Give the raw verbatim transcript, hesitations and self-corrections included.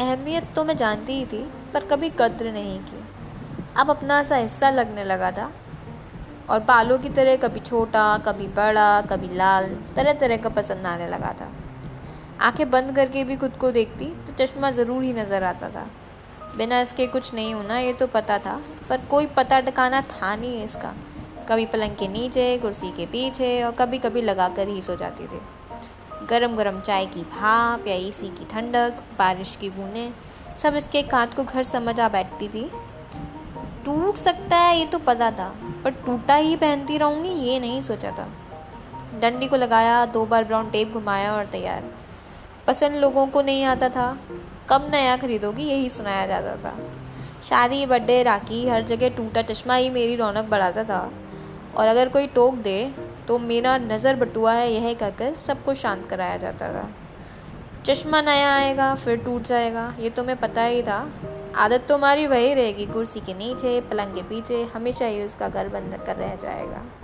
अहमियत तो मैं जानती ही थी पर कभी कद्र नहीं की। अब अपना सा हिस्सा लगने लगा था और बालों की तरह कभी छोटा, कभी बड़ा, कभी लाल, तरह तरह का पसंद आने लगा था। आंखें बंद करके भी खुद को देखती तो चश्मा ज़रूर ही नज़र आता था। बिना इसके कुछ नहीं होना ये तो पता था, पर कोई पता ठिकाना था नहीं इसका। कभी पलंग के नीचे, कुर्सी के पीछे और कभी कभी लगा कर ही सो जाते थे। गरम गरम चाय की भाप या एसी की ठंडक, बारिश की बूंदें, सब इसके एक हाथ को घर समझ आ बैठती थी। टूट सकता है ये तो पता था, पर टूटा ही पहनती रहूँगी ये नहीं सोचा था। डंडी को लगाया, दो बार ब्राउन टेप घुमाया और तैयार। पसंद लोगों को नहीं आता था, कब नया खरीदोगी यही सुनाया जाता था। शादी, बर्थडे, राखी, हर जगह टूटा चश्मा ही मेरी रौनक बढ़ाता था। और अगर कोई टोक दे तो मेरा नज़र बटुआ है यह कहकर सबको शांत कराया जाता था। चश्मा नया आएगा फिर टूट जाएगा ये तो मैं पता ही था। आदत तो हमारी वही रहेगी, कुर्सी के नीचे, पलंग के पीछे, हमेशा ही उसका घर बनकर रह जाएगा।